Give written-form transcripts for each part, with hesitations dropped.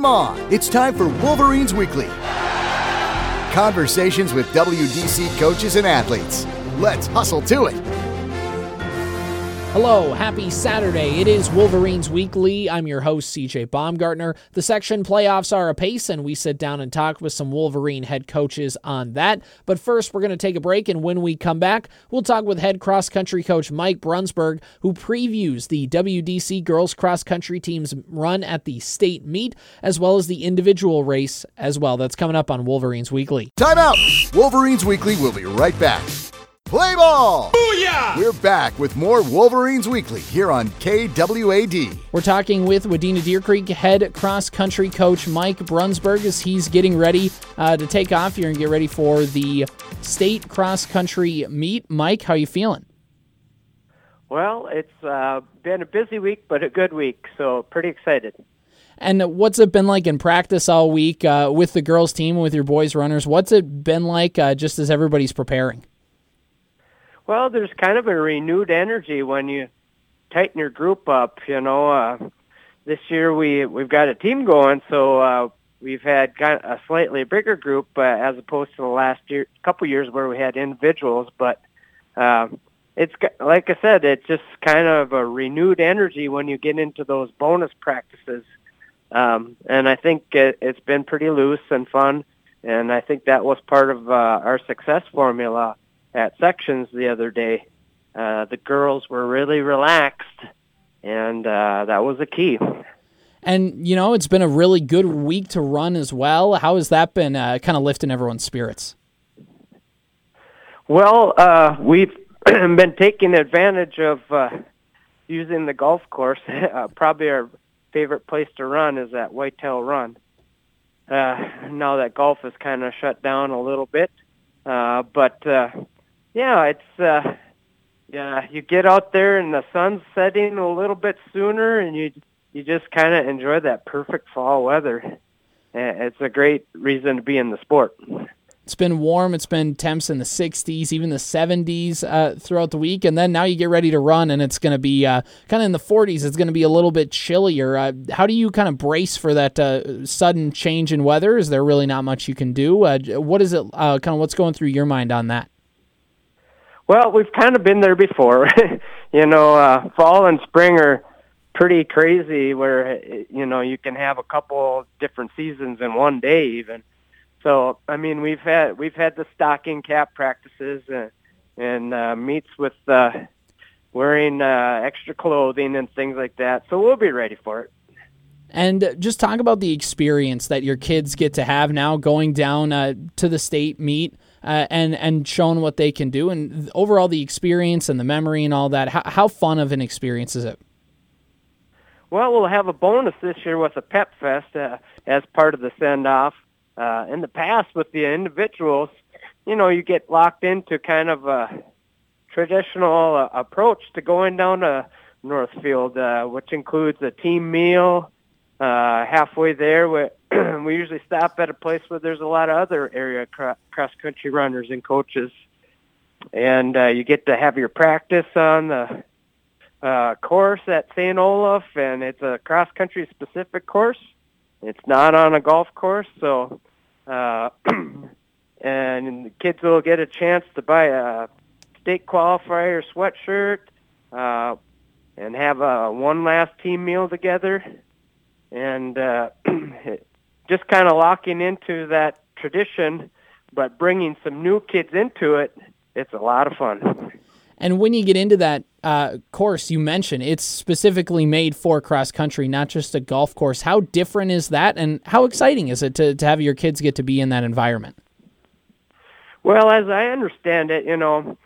game on. It's time for Wolverines Weekly. Conversations with WDC coaches and athletes. Let's hustle to it. Hello, happy Saturday. It is Wolverines Weekly. I'm your host, C.J. Baumgartner. The section playoffs are apace, and we sit down and talk with some Wolverine head coaches on that. But first, we're going to take a break, and when we come back, we'll talk with head cross-country coach Mike Brunsberg, who previews the WDC girls cross-country team's run at the state meet, as well as the individual race as well. That's coming up on Wolverines Weekly. Time out! Wolverines Weekly will be right back. Play ball! Booyah! We're back with more Wolverines Weekly here on KWAD. We're talking with Wadena Deer Creek head cross-country coach Mike Brunsberg as he's getting ready to take off here and get ready for the state cross-country meet. Mike, how you feeling? Well, it's been a busy week, but a good week, so pretty excited. And what's it been like in practice all week with the girls' team, with your boys' runners? What's it been like just as everybody's preparing? Well, there's kind of a renewed energy when you tighten your group up, you know. This year we've got a team going, so we've had a slightly bigger group as opposed to the last year, couple years where we had individuals. But it's like I said, it's just kind of a renewed energy when you get into those bonus practices. And I think it's been pretty loose and fun, and I think that was part of our success formula at sections the other day. The girls were really relaxed, and that was the key. And, you know, it's been a really good week to run as well. How has that been kind of lifting everyone's spirits? Well, we've been taking advantage of using the golf course. Probably our favorite place to run is at Whitetail Run. Now that golf is kind of shut down a little bit. Yeah, it's you get out there and the sun's setting a little bit sooner, and you just kind of enjoy that perfect fall weather. It's a great reason to be in the sport. It's been warm. It's been temps in the 60s, even the 70s throughout the week, and then now you get ready to run, and it's going to be kind of in the 40s. It's going to be a little bit chillier. How do you kind of brace for that sudden change in weather? Is there really not much you can do? What is it? Kind of what's going through your mind on that? Well, we've kind of been there before. You know, fall and spring are pretty crazy, where you know you can have a couple different seasons in one day even. So I mean, we've had the stocking cap practices and meets with wearing extra clothing and things like that. So we'll be ready for it. And just talk about the experience that your kids get to have now, going down to the state meet and showing what they can do, and overall the experience and the memory and all that. How fun of an experience is it? Well, we'll have a bonus this year with a pep fest as part of the send off. In the past with the individuals, you know, you get locked into kind of a traditional approach to going down to Northfield, which includes a team meal. Halfway there, we usually stop at a place where there's a lot of other area cross-country runners and coaches. And you get to have your practice on the course at St. Olaf, and it's a cross-country specific course. It's not on a golf course, so... and the kids will get a chance to buy a state qualifier sweatshirt and have one last team meal together, and just kind of locking into that tradition, but bringing some new kids into it. It's a lot of fun. And when you get into that course you mentioned, it's specifically made for cross-country, not just a golf course. How different is that, and how exciting is it to have your kids get to be in that environment? Well, as I understand it, you know,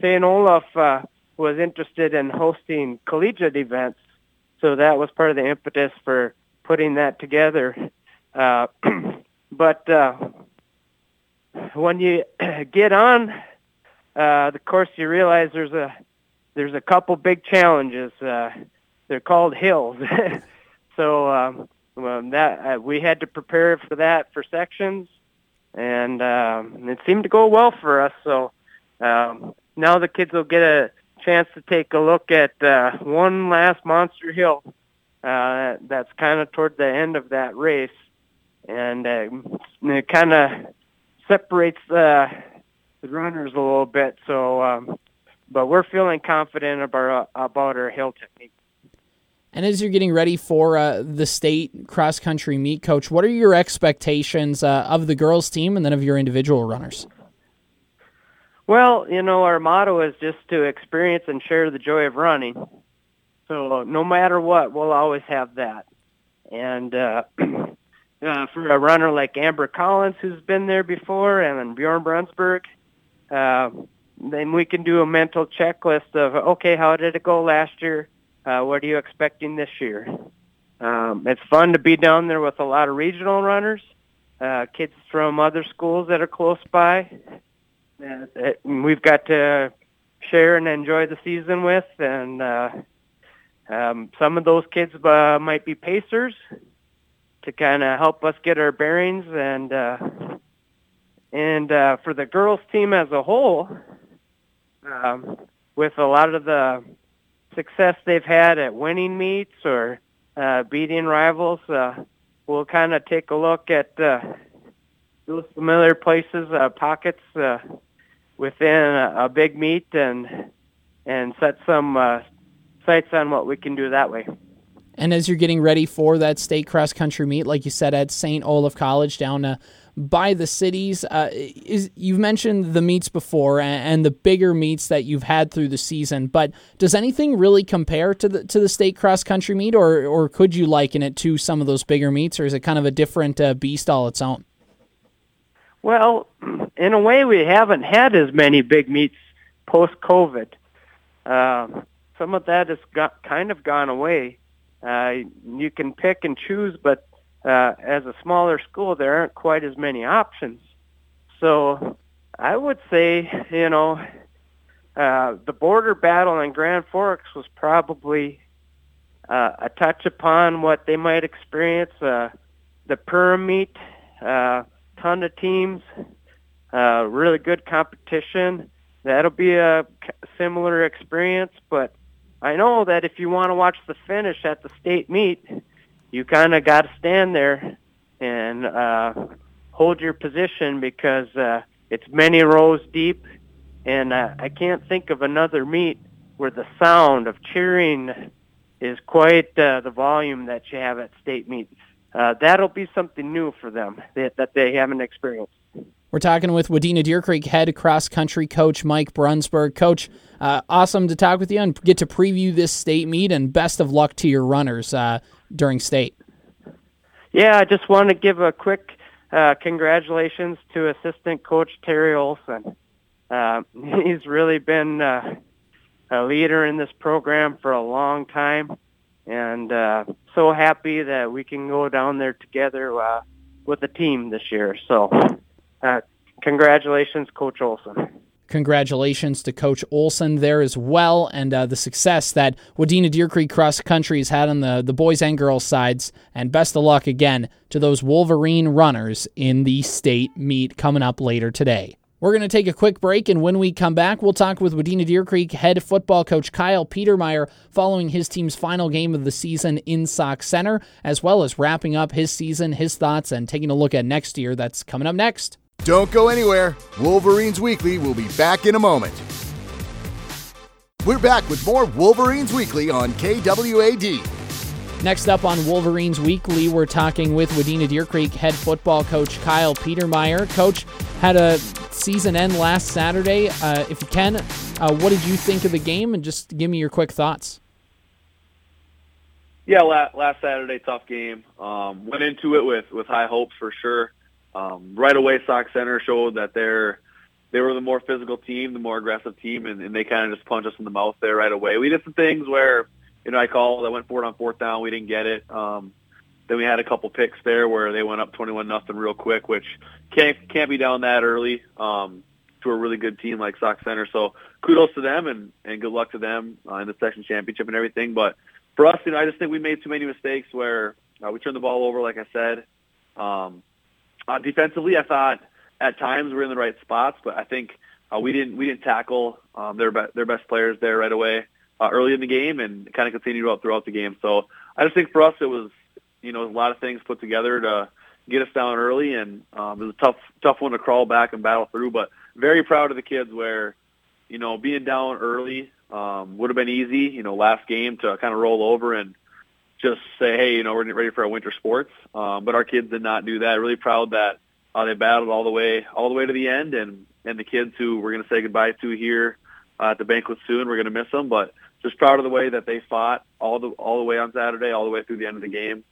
St. Olaf was interested in hosting collegiate events, so that was part of the impetus for putting that together. But when you get on... the course, you realize there's a couple big challenges. They're called hills. So we had to prepare for that for sections, and it seemed to go well for us. So now the kids will get a chance to take a look at one last monster hill that's kind of toward the end of that race, and it kind of separates the runners a little bit. So, but we're feeling confident about our hill technique. And as you're getting ready for the state cross-country meet, Coach, what are your expectations of the girls' team and then of your individual runners? Well, you know, our motto is just to experience and share the joy of running. So no matter what, we'll always have that. And for a runner like Amber Collins, who's been there before, and Bjorn Brunsberg, then we can do a mental checklist of, okay, how did it go last year? What are you expecting this year? It's fun to be down there with a lot of regional runners, kids from other schools that are close by. We've got to share and enjoy the season with, and some of those kids might be pacers to kind of help us get our bearings. And for the girls' team as a whole, with a lot of the success they've had at winning meets or beating rivals, we'll kind of take a look at those familiar places, pockets within a big meet, and set some sights on what we can do that way. And as you're getting ready for that state cross-country meet, like you said, at St. Olaf College down by the cities, you've mentioned the meets before and the bigger meets that you've had through the season, but does anything really compare to the state cross-country meet, or could you liken it to some of those bigger meets, or is it kind of a different beast all its own? Well, in a way, we haven't had as many big meets post-COVID. Some of that has kind of gone away. You can pick and choose, but as a smaller school, there aren't quite as many options. So I would say, you know, the border battle in Grand Forks was probably a touch upon what they might experience, the Perm meet, ton of teams, really good competition. That'll be a similar experience, but I know that if you want to watch the finish at the state meet, you kind of got to stand there and hold your position, because it's many rows deep, and I can't think of another meet where the sound of cheering is quite the volume that you have at state meets. That'll be something new for them that they haven't experienced. We're talking with Wadena Deer Creek head cross-country coach Mike Brunsberg. Coach, awesome to talk with you and get to preview this state meet, and best of luck to your runners during state. Yeah, I just want to give a quick congratulations to assistant coach Terry Olson. He's really been a leader in this program for a long time, and so happy that we can go down there together with the team this year. So congratulations, Coach Olson. Congratulations to Coach Olson there as well, and the success that Wadena Deer Creek Cross Country has had on the boys and girls sides, and best of luck again to those Wolverine runners in the state meet coming up later today. We're going to take a quick break, and when we come back, we'll talk with Wadena Deer Creek head football coach Kyle Petermeier following his team's final game of the season in Sox Center, as well as wrapping up his season, his thoughts, and taking a look at next year. That's coming up next. Don't go anywhere. Wolverines Weekly will be back in a moment. We're back with more Wolverines Weekly on KWAD. Next up on Wolverines Weekly, we're talking with Wadena Deer Creek head football coach Kyle Petermeier. Coach, had a season end last Saturday. If you can, what did you think of the game? And just give me your quick thoughts. Yeah, last Saturday, tough game. Went into it with high hopes for sure. Right away, Sox Center showed that they were the more physical team, the more aggressive team, and they kind of just punched us in the mouth there right away. We did some things where, you know, I went for it on fourth down. We didn't get it. Then we had a couple picks there where they went up 21-0 real quick, which can't be down that early to a really good team like Sox Center. So kudos to them and good luck to them in the section championship and everything. But for us, you know, I just think we made too many mistakes where we turned the ball over, like I said. Defensively, I thought at times we were in the right spots, but I think we didn't tackle their best players there right away. Early in the game, and kind of continued throughout the game. So I just think for us it was, you know, a lot of things put together to get us down early, and it was a tough one to crawl back and battle through. But very proud of the kids where, you know, being down early would have been easy, you know, last game to kind of roll over and just say, hey, you know, we're ready for our winter sports. But our kids did not do that. Really proud that they battled all the way to the end, and the kids who we're going to say goodbye to here at the banquet soon, we're going to miss them. But just proud of the way that they fought all the way on Saturday, all the way through the end of the game.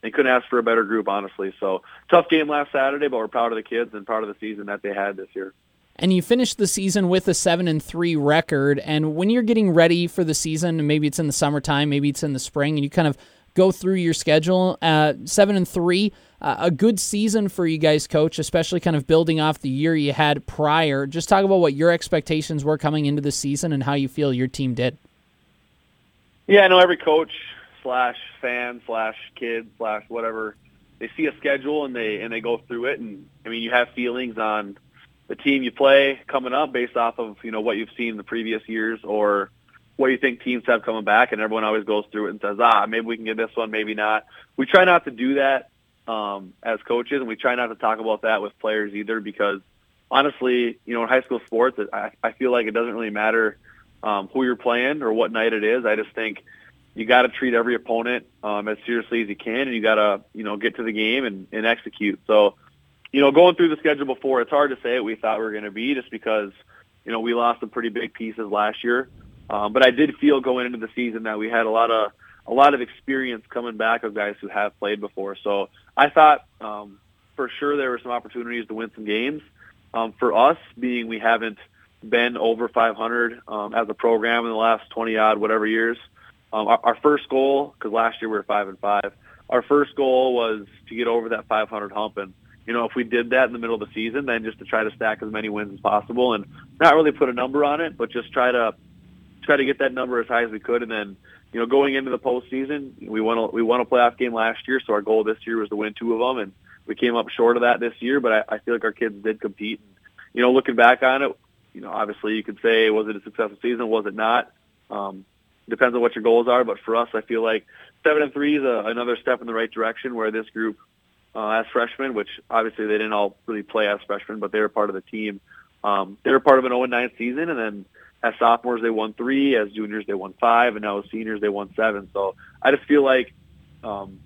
And couldn't ask for a better group, honestly. So tough game last Saturday, but we're proud of the kids and proud of the season that they had this year. And you finished the season with a 7-3 record. And when you're getting ready for the season, and maybe it's in the summertime, maybe it's in the spring, and you kind of go through your schedule, 7-3, a good season for you guys, Coach, especially kind of building off the year you had prior. Just talk about what your expectations were coming into the season and how you feel your team did. Yeah, I know every coach / fan / kid / whatever, they see a schedule and they go through it, and I mean, you have feelings on the team you play coming up based off of, you know, what you've seen in the previous years or what you think teams have coming back, and everyone always goes through it and says, maybe we can get this one, maybe not. We try not to do that as coaches, and we try not to talk about that with players either, because honestly, you know, in high school sports, I feel like it doesn't really matter who you're playing or what night it is. I just think you got to treat every opponent as seriously as you can, and you got to, you know, get to the game and execute. So, you know, going through the schedule before, it's hard to say what we thought we were going to be, just because, you know, we lost some pretty big pieces last year. But I did feel going into the season that we had a lot of experience coming back of guys who have played before. So I thought for sure there were some opportunities to win some games. For us, being we haven't been over 500 as a program in the last 20-odd whatever years, our first goal, because last year we were 5-5, our first goal was to get over that 500 hump. And, you know, if we did that in the middle of the season, then just to try to stack as many wins as possible and not really put a number on it, but just try to get that number as high as we could. And then, you know, going into the postseason, we won a playoff game last year, so our goal this year was to win 2 of them, and we came up short of that this year, but I feel like our kids did compete. And, you know, looking back on it, you know, obviously you could say, was it a successful season, was it not? Depends on what your goals are, but for us, I feel like 7-3 is another step in the right direction, where this group as freshmen, which obviously they didn't all really play as freshmen, but they were part of the team. They were part of an 0-9 season, and then as sophomores, they won 3. As juniors, they won 5. And now as seniors, they won 7. So I just feel like them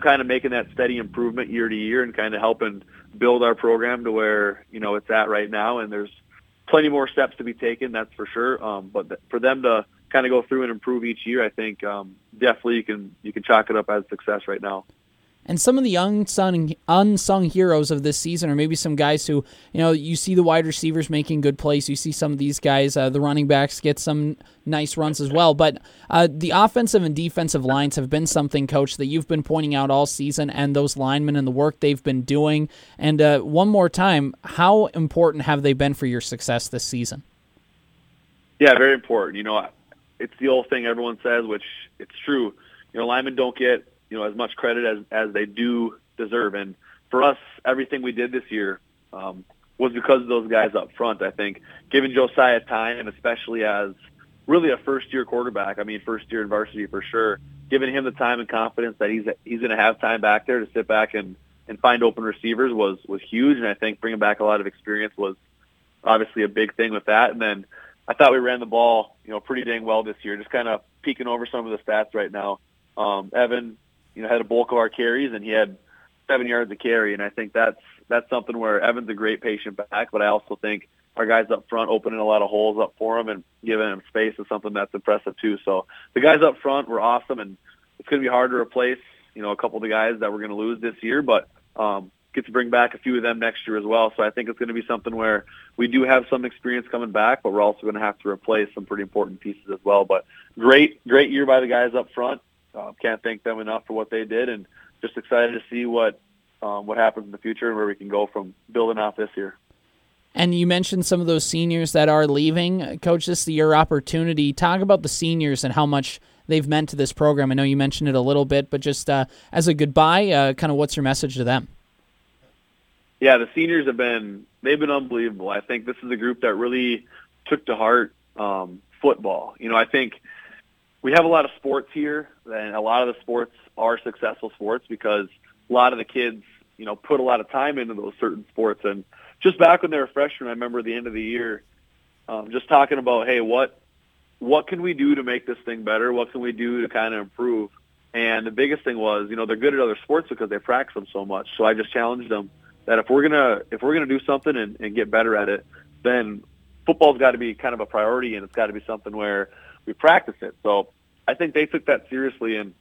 kind of making that steady improvement year to year and kind of helping build our program to where, you know, it's at right now. And there's plenty more steps to be taken, that's for sure. But for them to kind of go through and improve each year, I think definitely you can chalk it up as success right now. And some of the unsung heroes of this season are maybe some guys who, you know, you see the wide receivers making good plays. You see some of these guys, the running backs get some nice runs as well. But the offensive and defensive lines have been something, Coach, that you've been pointing out all season, and those linemen and the work they've been doing. And one more time, how important have they been for your success this season? Yeah, very important. You know, it's the old thing everyone says, which it's true. You know, linemen don't get, you know, as much credit as they do deserve. And for us, everything we did this year was because of those guys up front, I think. Giving Josiah time, and especially as really a first-year quarterback, I mean, first year in varsity for sure, giving him the time and confidence that he's going to have time back there to sit back and find open receivers was huge. And I think bringing back a lot of experience was obviously a big thing with that. And then I thought we ran the ball, you know, pretty dang well this year, just kind of peeking over some of the stats right now. Evan, you know, had a bulk of our carries, and he had 7 yards of carry, and I think that's something where Evan's a great patient back, but I also think our guys up front opening a lot of holes up for him and giving him space is something that's impressive too. So the guys up front were awesome, and it's going to be hard to replace, you know, a couple of the guys that we're going to lose this year, but get to bring back a few of them next year as well. So I think it's going to be something where we do have some experience coming back, but we're also going to have to replace some pretty important pieces as well. But great year by the guys up front. Can't thank them enough for what they did, and just excited to see what happens in the future and where we can go from building off this year. And you mentioned some of those seniors that are leaving. Coach, this is your opportunity. Talk about the seniors and how much they've meant to this program. I know you mentioned it a little bit, but just as a goodbye, kind of what's your message to them? Yeah, the seniors they've been unbelievable. I think this is a group that really took to heart football. You know, I think we have a lot of sports here, and a lot of the sports are successful sports because a lot of the kids, you know, put a lot of time into those certain sports. And just back when they were freshmen, I remember at the end of the year just talking about, hey, what can we do to make this thing better? What can we do to kind of improve? And the biggest thing was, you know, they're good at other sports because they practice them so much. So I just challenged them that if we're gonna do something and get better at it, then football's got to be kind of a priority, and it's got to be something where we practice it. So I think they took that seriously. And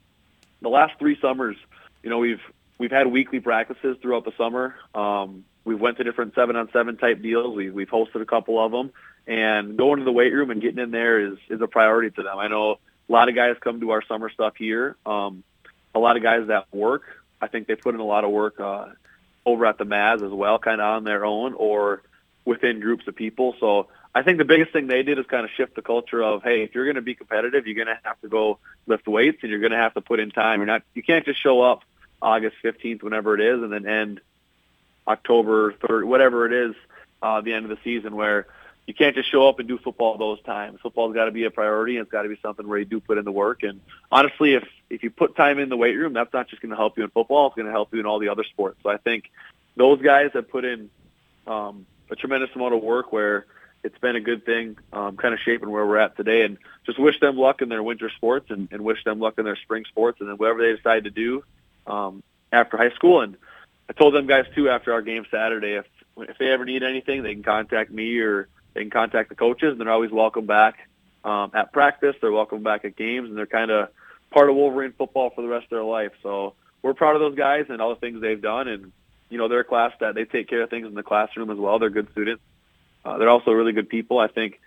the last three summers, you know, we've had weekly practices throughout the summer. We've went to different 7-on-7 type deals. We've hosted a couple of them, and going to the weight room and getting in there is a priority to them. I know a lot of guys come to our summer stuff here. A lot of guys that work, I think they put in a lot of work over at the Maz as well, kind of on their own or within groups of people. So I think the biggest thing they did is kind of shift the culture of, hey, if you're going to be competitive, you're going to have to go lift weights and you're going to have to put in time. You can't just show up August 15th, whenever it is, and then end October 3rd, whatever it is, the end of the season, where you can't just show up and do football those times. Football's got to be a priority, and it's got to be something where you do put in the work. And honestly, if you put time in the weight room, that's not just going to help you in football. It's going to help you in all the other sports. So I think those guys have put in a tremendous amount of work where it's been a good thing, kind of shaping where we're at today. And just wish them luck in their winter sports and wish them luck in their spring sports and then whatever they decide to do after high school. And I told them guys, too, after our game Saturday, if they ever need anything, they can contact me or they can contact the coaches, and they're always welcome back at practice. They're welcome back at games, and they're kind of part of Wolverine football for the rest of their life. So we're proud of those guys and all the things they've done. And, you know, they're a class that they take care of things in the classroom as well. They're good students. They're also really good people. I think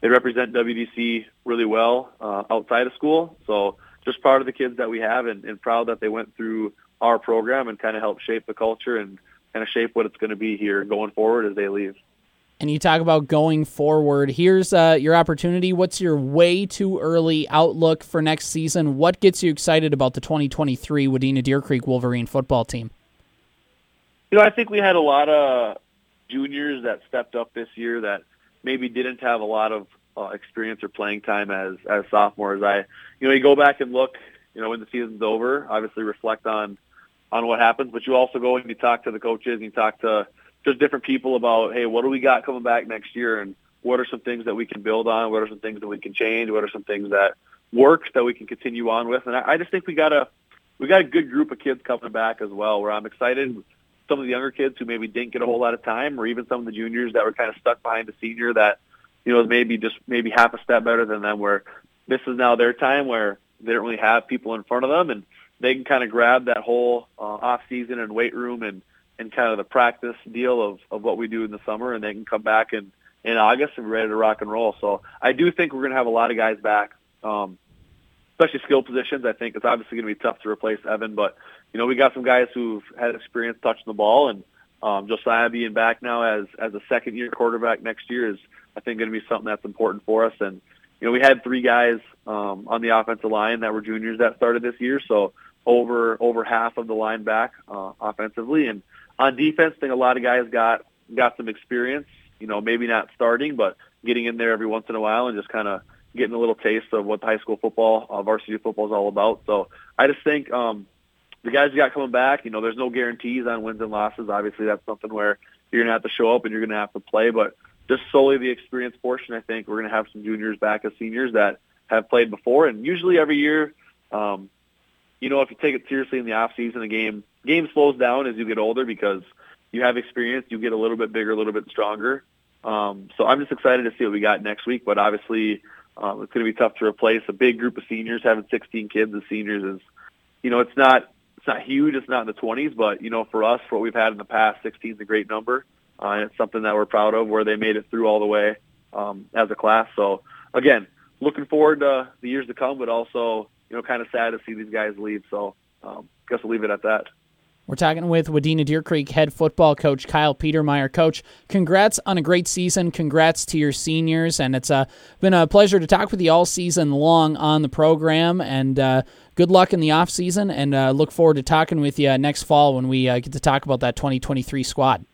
they represent WDC really well outside of school. So just proud of the kids that we have and proud that they went through our program and kind of helped shape the culture and kind of shape what it's going to be here going forward as they leave. And you talk about going forward. Here's your opportunity. What's your way too early outlook for next season? What gets you excited about the 2023 Wadena Deer Creek Wolverine football team? You know, I think we had a lot of juniors that stepped up this year that maybe didn't have a lot of experience or playing time as sophomores. You go back and look, you know, when the season's over, obviously reflect on what happens, but you also go and you talk to the coaches and you talk to just different people about, hey, what do we got coming back next year, and what are some things that we can build on? What are some things that we can change? What are some things that work that we can continue on with? And I just think we got a good group of kids coming back as well, where I'm excited. Some of the younger kids who maybe didn't get a whole lot of time, or even some of the juniors that were kind of stuck behind a senior that, you know, maybe half a step better than them, where this is now their time where they don't really have people in front of them, and they can kind of grab that whole off-season and weight room and kind of the practice deal of what we do in the summer, and they can come back in August and be ready to rock and roll. So I do think we're going to have a lot of guys back, especially skill positions. I think it's obviously going to be tough to replace Evan, but, you know, we got some guys who've had experience touching the ball, and Josiah being back now as a second-year quarterback next year is, I think, going to be something that's important for us. And, you know, we had three guys on the offensive line that were juniors that started this year, so over half of the line back offensively. And on defense, I think a lot of guys got some experience, you know, maybe not starting, but getting in there every once in a while and just kind of getting a little taste of what the high school football, varsity football is all about. So I just think the guys you got coming back, you know, there's no guarantees on wins and losses. Obviously, that's something where you're going to have to show up and you're going to have to play. But just solely the experience portion, I think we're going to have some juniors back as seniors that have played before. And usually every year, you know, if you take it seriously in the offseason, the game slows down as you get older because you have experience, you get a little bit bigger, a little bit stronger. So I'm just excited to see what we got next week. But obviously, it's going to be tough to replace a big group of seniors. Having 16 kids as seniors is, you know, it's not huge. It's not in the 20s. But, you know, for us, for what we've had in the past, 16 is a great number. And it's something that we're proud of, where they made it through all the way as a class. So, again, looking forward to the years to come, but also, you know, kind of sad to see these guys leave. So I guess we'll leave it at that. We're talking with Wadena Deer Creek head football coach Kyle Petermeier. Coach, congrats on a great season. Congrats to your seniors. And it's been a pleasure to talk with you all season long on the program. And good luck in the offseason. And look forward to talking with you next fall when we get to talk about that 2023 squad.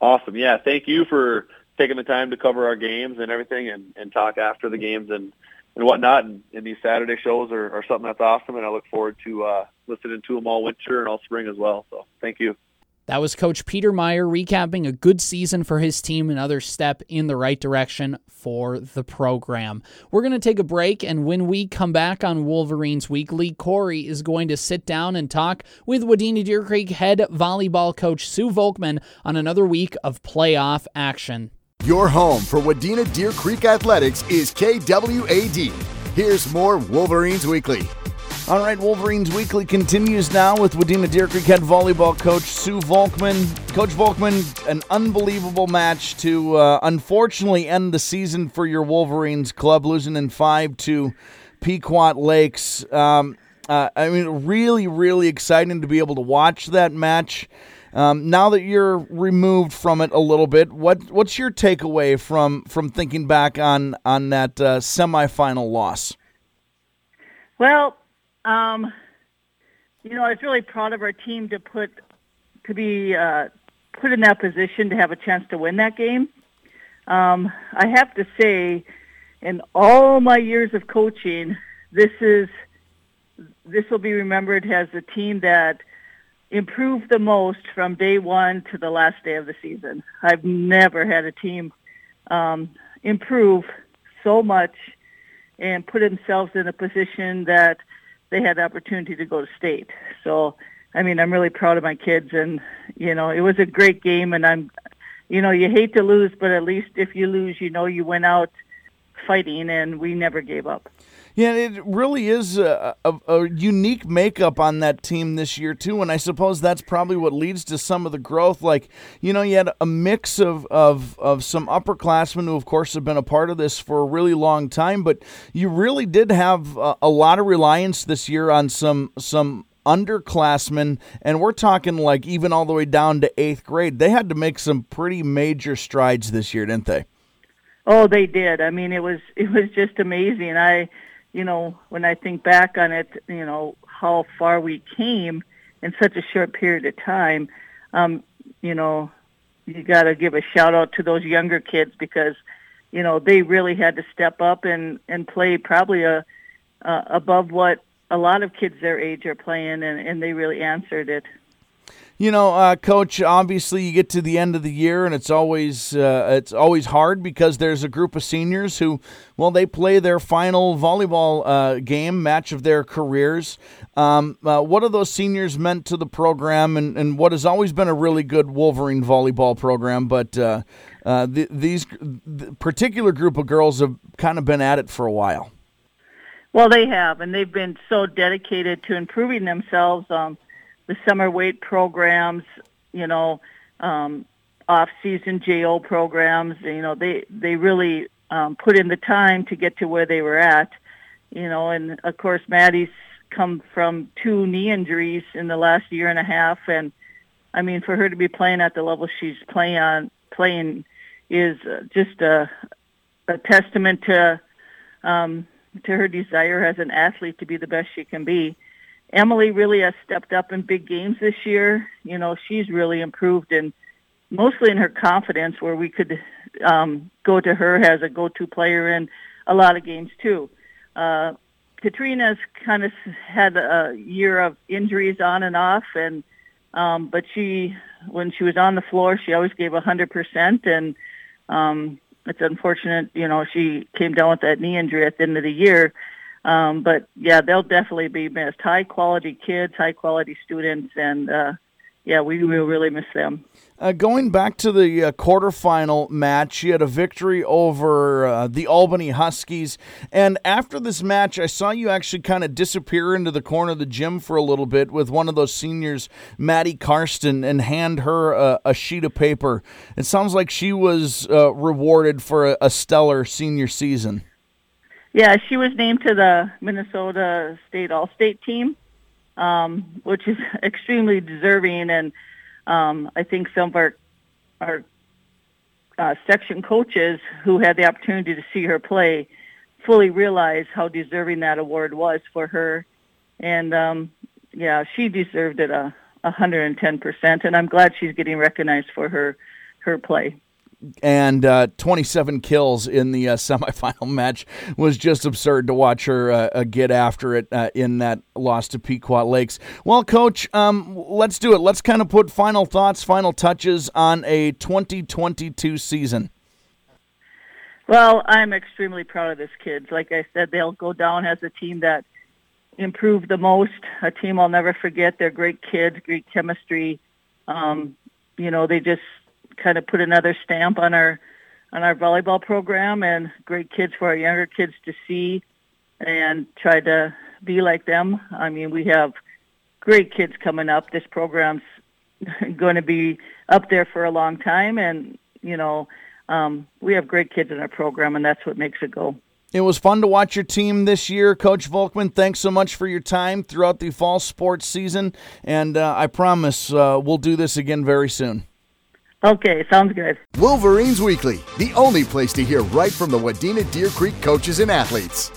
Awesome. Yeah, thank you for taking the time to cover our games and everything and talk after the games. And and whatnot. And these Saturday shows are something that's awesome, and I look forward to listening to them all winter and all spring as well. So thank you. That was Coach Petermeier recapping a good season for his team, another step in the right direction for the program. We're going to take a break, and when we come back on Wolverines Weekly, Corey is going to sit down and talk with Wadena Deer Creek head volleyball coach Sue Volkmann on another week of playoff action. Your home for Wadena Deer Creek athletics is KWAD. Here's more Wolverines Weekly. All right, Wolverines Weekly continues now with Wadena Deer Creek head volleyball coach Sue Volkmann. Coach Volkmann, an unbelievable match to unfortunately end the season for your Wolverines club, losing in 5 to Pequot Lakes. I mean, really, really exciting to be able to watch that match. Now that you're removed from it a little bit, what's your takeaway from thinking back on that semifinal loss? Well, I was really proud of our team to be put in that position to have a chance to win that game. I have to say, in all my years of coaching, this will be remembered as the team that improved the most from day one to the last day of the season. I've never had a team improve so much and put themselves in a position that they had the opportunity to go to state. So, I mean, I'm really proud of my kids, and, it was a great game, and you hate to lose, but at least if you lose, you went out fighting, and we never gave up. Yeah, it really is a unique makeup on that team this year, too, and I suppose that's probably what leads to some of the growth. Like, you had a mix of some upperclassmen who, of course, have been a part of this for a really long time, but you really did have a lot of reliance this year on some underclassmen, and we're talking, like, even all the way down to 8th grade. They had to make some pretty major strides this year, didn't they? Oh, they did. I mean, it was just amazing. When I think back on it, how far we came in such a short period of time, you got to give a shout out to those younger kids because, they really had to step up and play probably above what a lot of kids their age are playing, and they really answered it. Coach, obviously you get to the end of the year, and it's always hard because there's a group of seniors who, they play their final volleyball match of their careers. What have those seniors meant to the program, and what has always been a really good Wolverine volleyball program? But the particular group of girls have kind of been at it for a while. Well, they have, and they've been so dedicated to improving themselves. The summer weight programs, off-season JO programs, they really put in the time to get to where they were at, and of course Maddie's come from 2 knee injuries in the last year and a half, and I mean for her to be playing at the level she's playing is just a testament to her desire as an athlete to be the best she can be. Emily really has stepped up in big games this year. She's really improved, and mostly in her confidence, where we could go to her as a go-to player in a lot of games too. Katrina's kind of had a year of injuries on and off, and but when she was on the floor, she always gave 100%. And it's unfortunate, she came down with that knee injury at the end of the year. But yeah, they'll definitely be missed. High quality kids, high quality students, and we will really miss them. Going back to the quarterfinal match, you had a victory over the Albany Huskies. And after this match, I saw you actually kind of disappear into the corner of the gym for a little bit with one of those seniors, Maddie Karsten, and hand her a sheet of paper. It sounds like she was rewarded for a stellar senior season. Yeah, she was named to the Minnesota State All-State team, which is extremely deserving. And I think some of our section coaches who had the opportunity to see her play fully realized how deserving that award was for her. And, she deserved it 110%, and I'm glad she's getting recognized for her play. and 27 kills in the semifinal match was just absurd to watch her get after it in that loss to Pequot Lakes. Well, Coach, let's do it. Let's kind of put final thoughts, final touches on a 2022 season. Well, I'm extremely proud of this kid. Like I said, they'll go down as a team that improved the most, a team I'll never forget. They're great kids, great chemistry. You know, they just kind of put another stamp on our volleyball program, and great kids for our younger kids to see and try to be like them. I mean, we have great kids coming up. This program's going to be up there for a long time, and, you know, we have great kids in our program, and that's what makes it go. It was fun to watch your team this year. Coach Volkmann, thanks so much for your time throughout the fall sports season, and I promise we'll do this again very soon. Okay, sounds good. Wolverines Weekly, the only place to hear right from the Wadena Deer Creek coaches and athletes.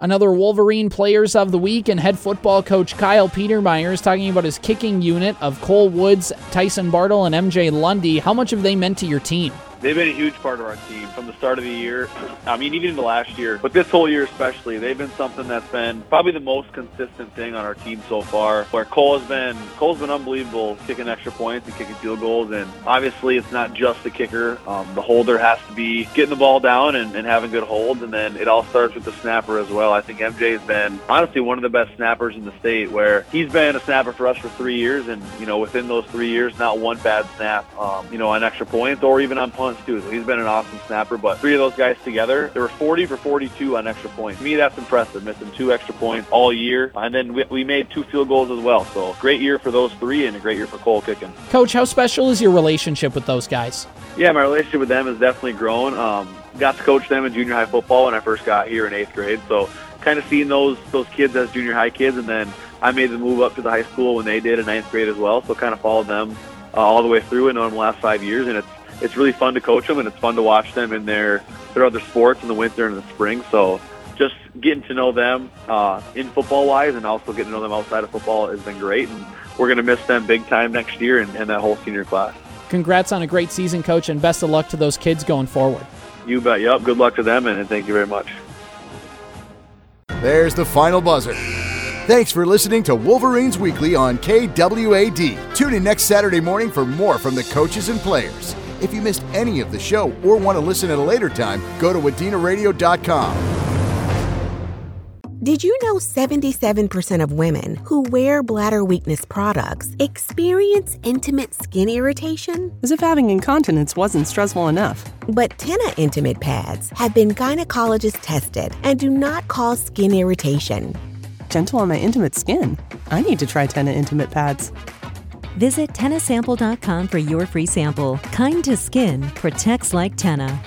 Another Wolverine Players of the Week, and head football coach Kyle Petermeier is talking about his kicking unit of Cole Woods, Tyson Bartle, and MJ Lundy. How much have they meant to your team? They've been a huge part of our team from the start of the year. I mean, even into last year, but this whole year especially, they've been something that's been probably the most consistent thing on our team so far, where Cole's been unbelievable kicking extra points and kicking field goals. And obviously it's not just the kicker. The holder has to be getting the ball down and having good holds. And then it all starts with the snapper as well. I think MJ has been honestly one of the best snappers in the state, where he's been a snapper for us for 3 years. And, you know, within those 3 years, not one bad snap, you know, on extra points or even on punts too. So he's been an awesome snapper, but three of those guys together, they were 40 for 42 on extra points. To me, that's impressive, missing 2 extra points all year. And then we made 2 field goals as well. So great year for those 3 and a great year for Cole kicking. Coach, how special is your relationship with those guys? Yeah, my relationship with them has definitely grown. Got to coach them in junior high football when I first got here in 8th grade. So kind of seeing those kids as junior high kids, and then I made the move up to the high school when they did in 9th grade as well. So kind of followed them all the way through and known them the last 5 years, and it's really fun to coach them, and it's fun to watch them in their other sports in the winter and the spring. So just getting to know them in football-wise, and also getting to know them outside of football has been great. And we're going to miss them big time next year and that whole senior class. Congrats on a great season, Coach, and best of luck to those kids going forward. You bet. Yep, good luck to them, and thank you very much. There's the final buzzer. Thanks for listening to Wolverines Weekly on KWAD. Tune in next Saturday morning for more from the coaches and players. If you missed any of the show or want to listen at a later time, go to WadenaRadio.com. Did you know 77% of women who wear bladder weakness products experience intimate skin irritation? As if having incontinence wasn't stressful enough. But TENA intimate pads have been gynecologist tested and do not cause skin irritation. Gentle on my intimate skin. I need to try TENA intimate pads. Visit TennaSample.com for your free sample. Kind to skin, protects like TENA.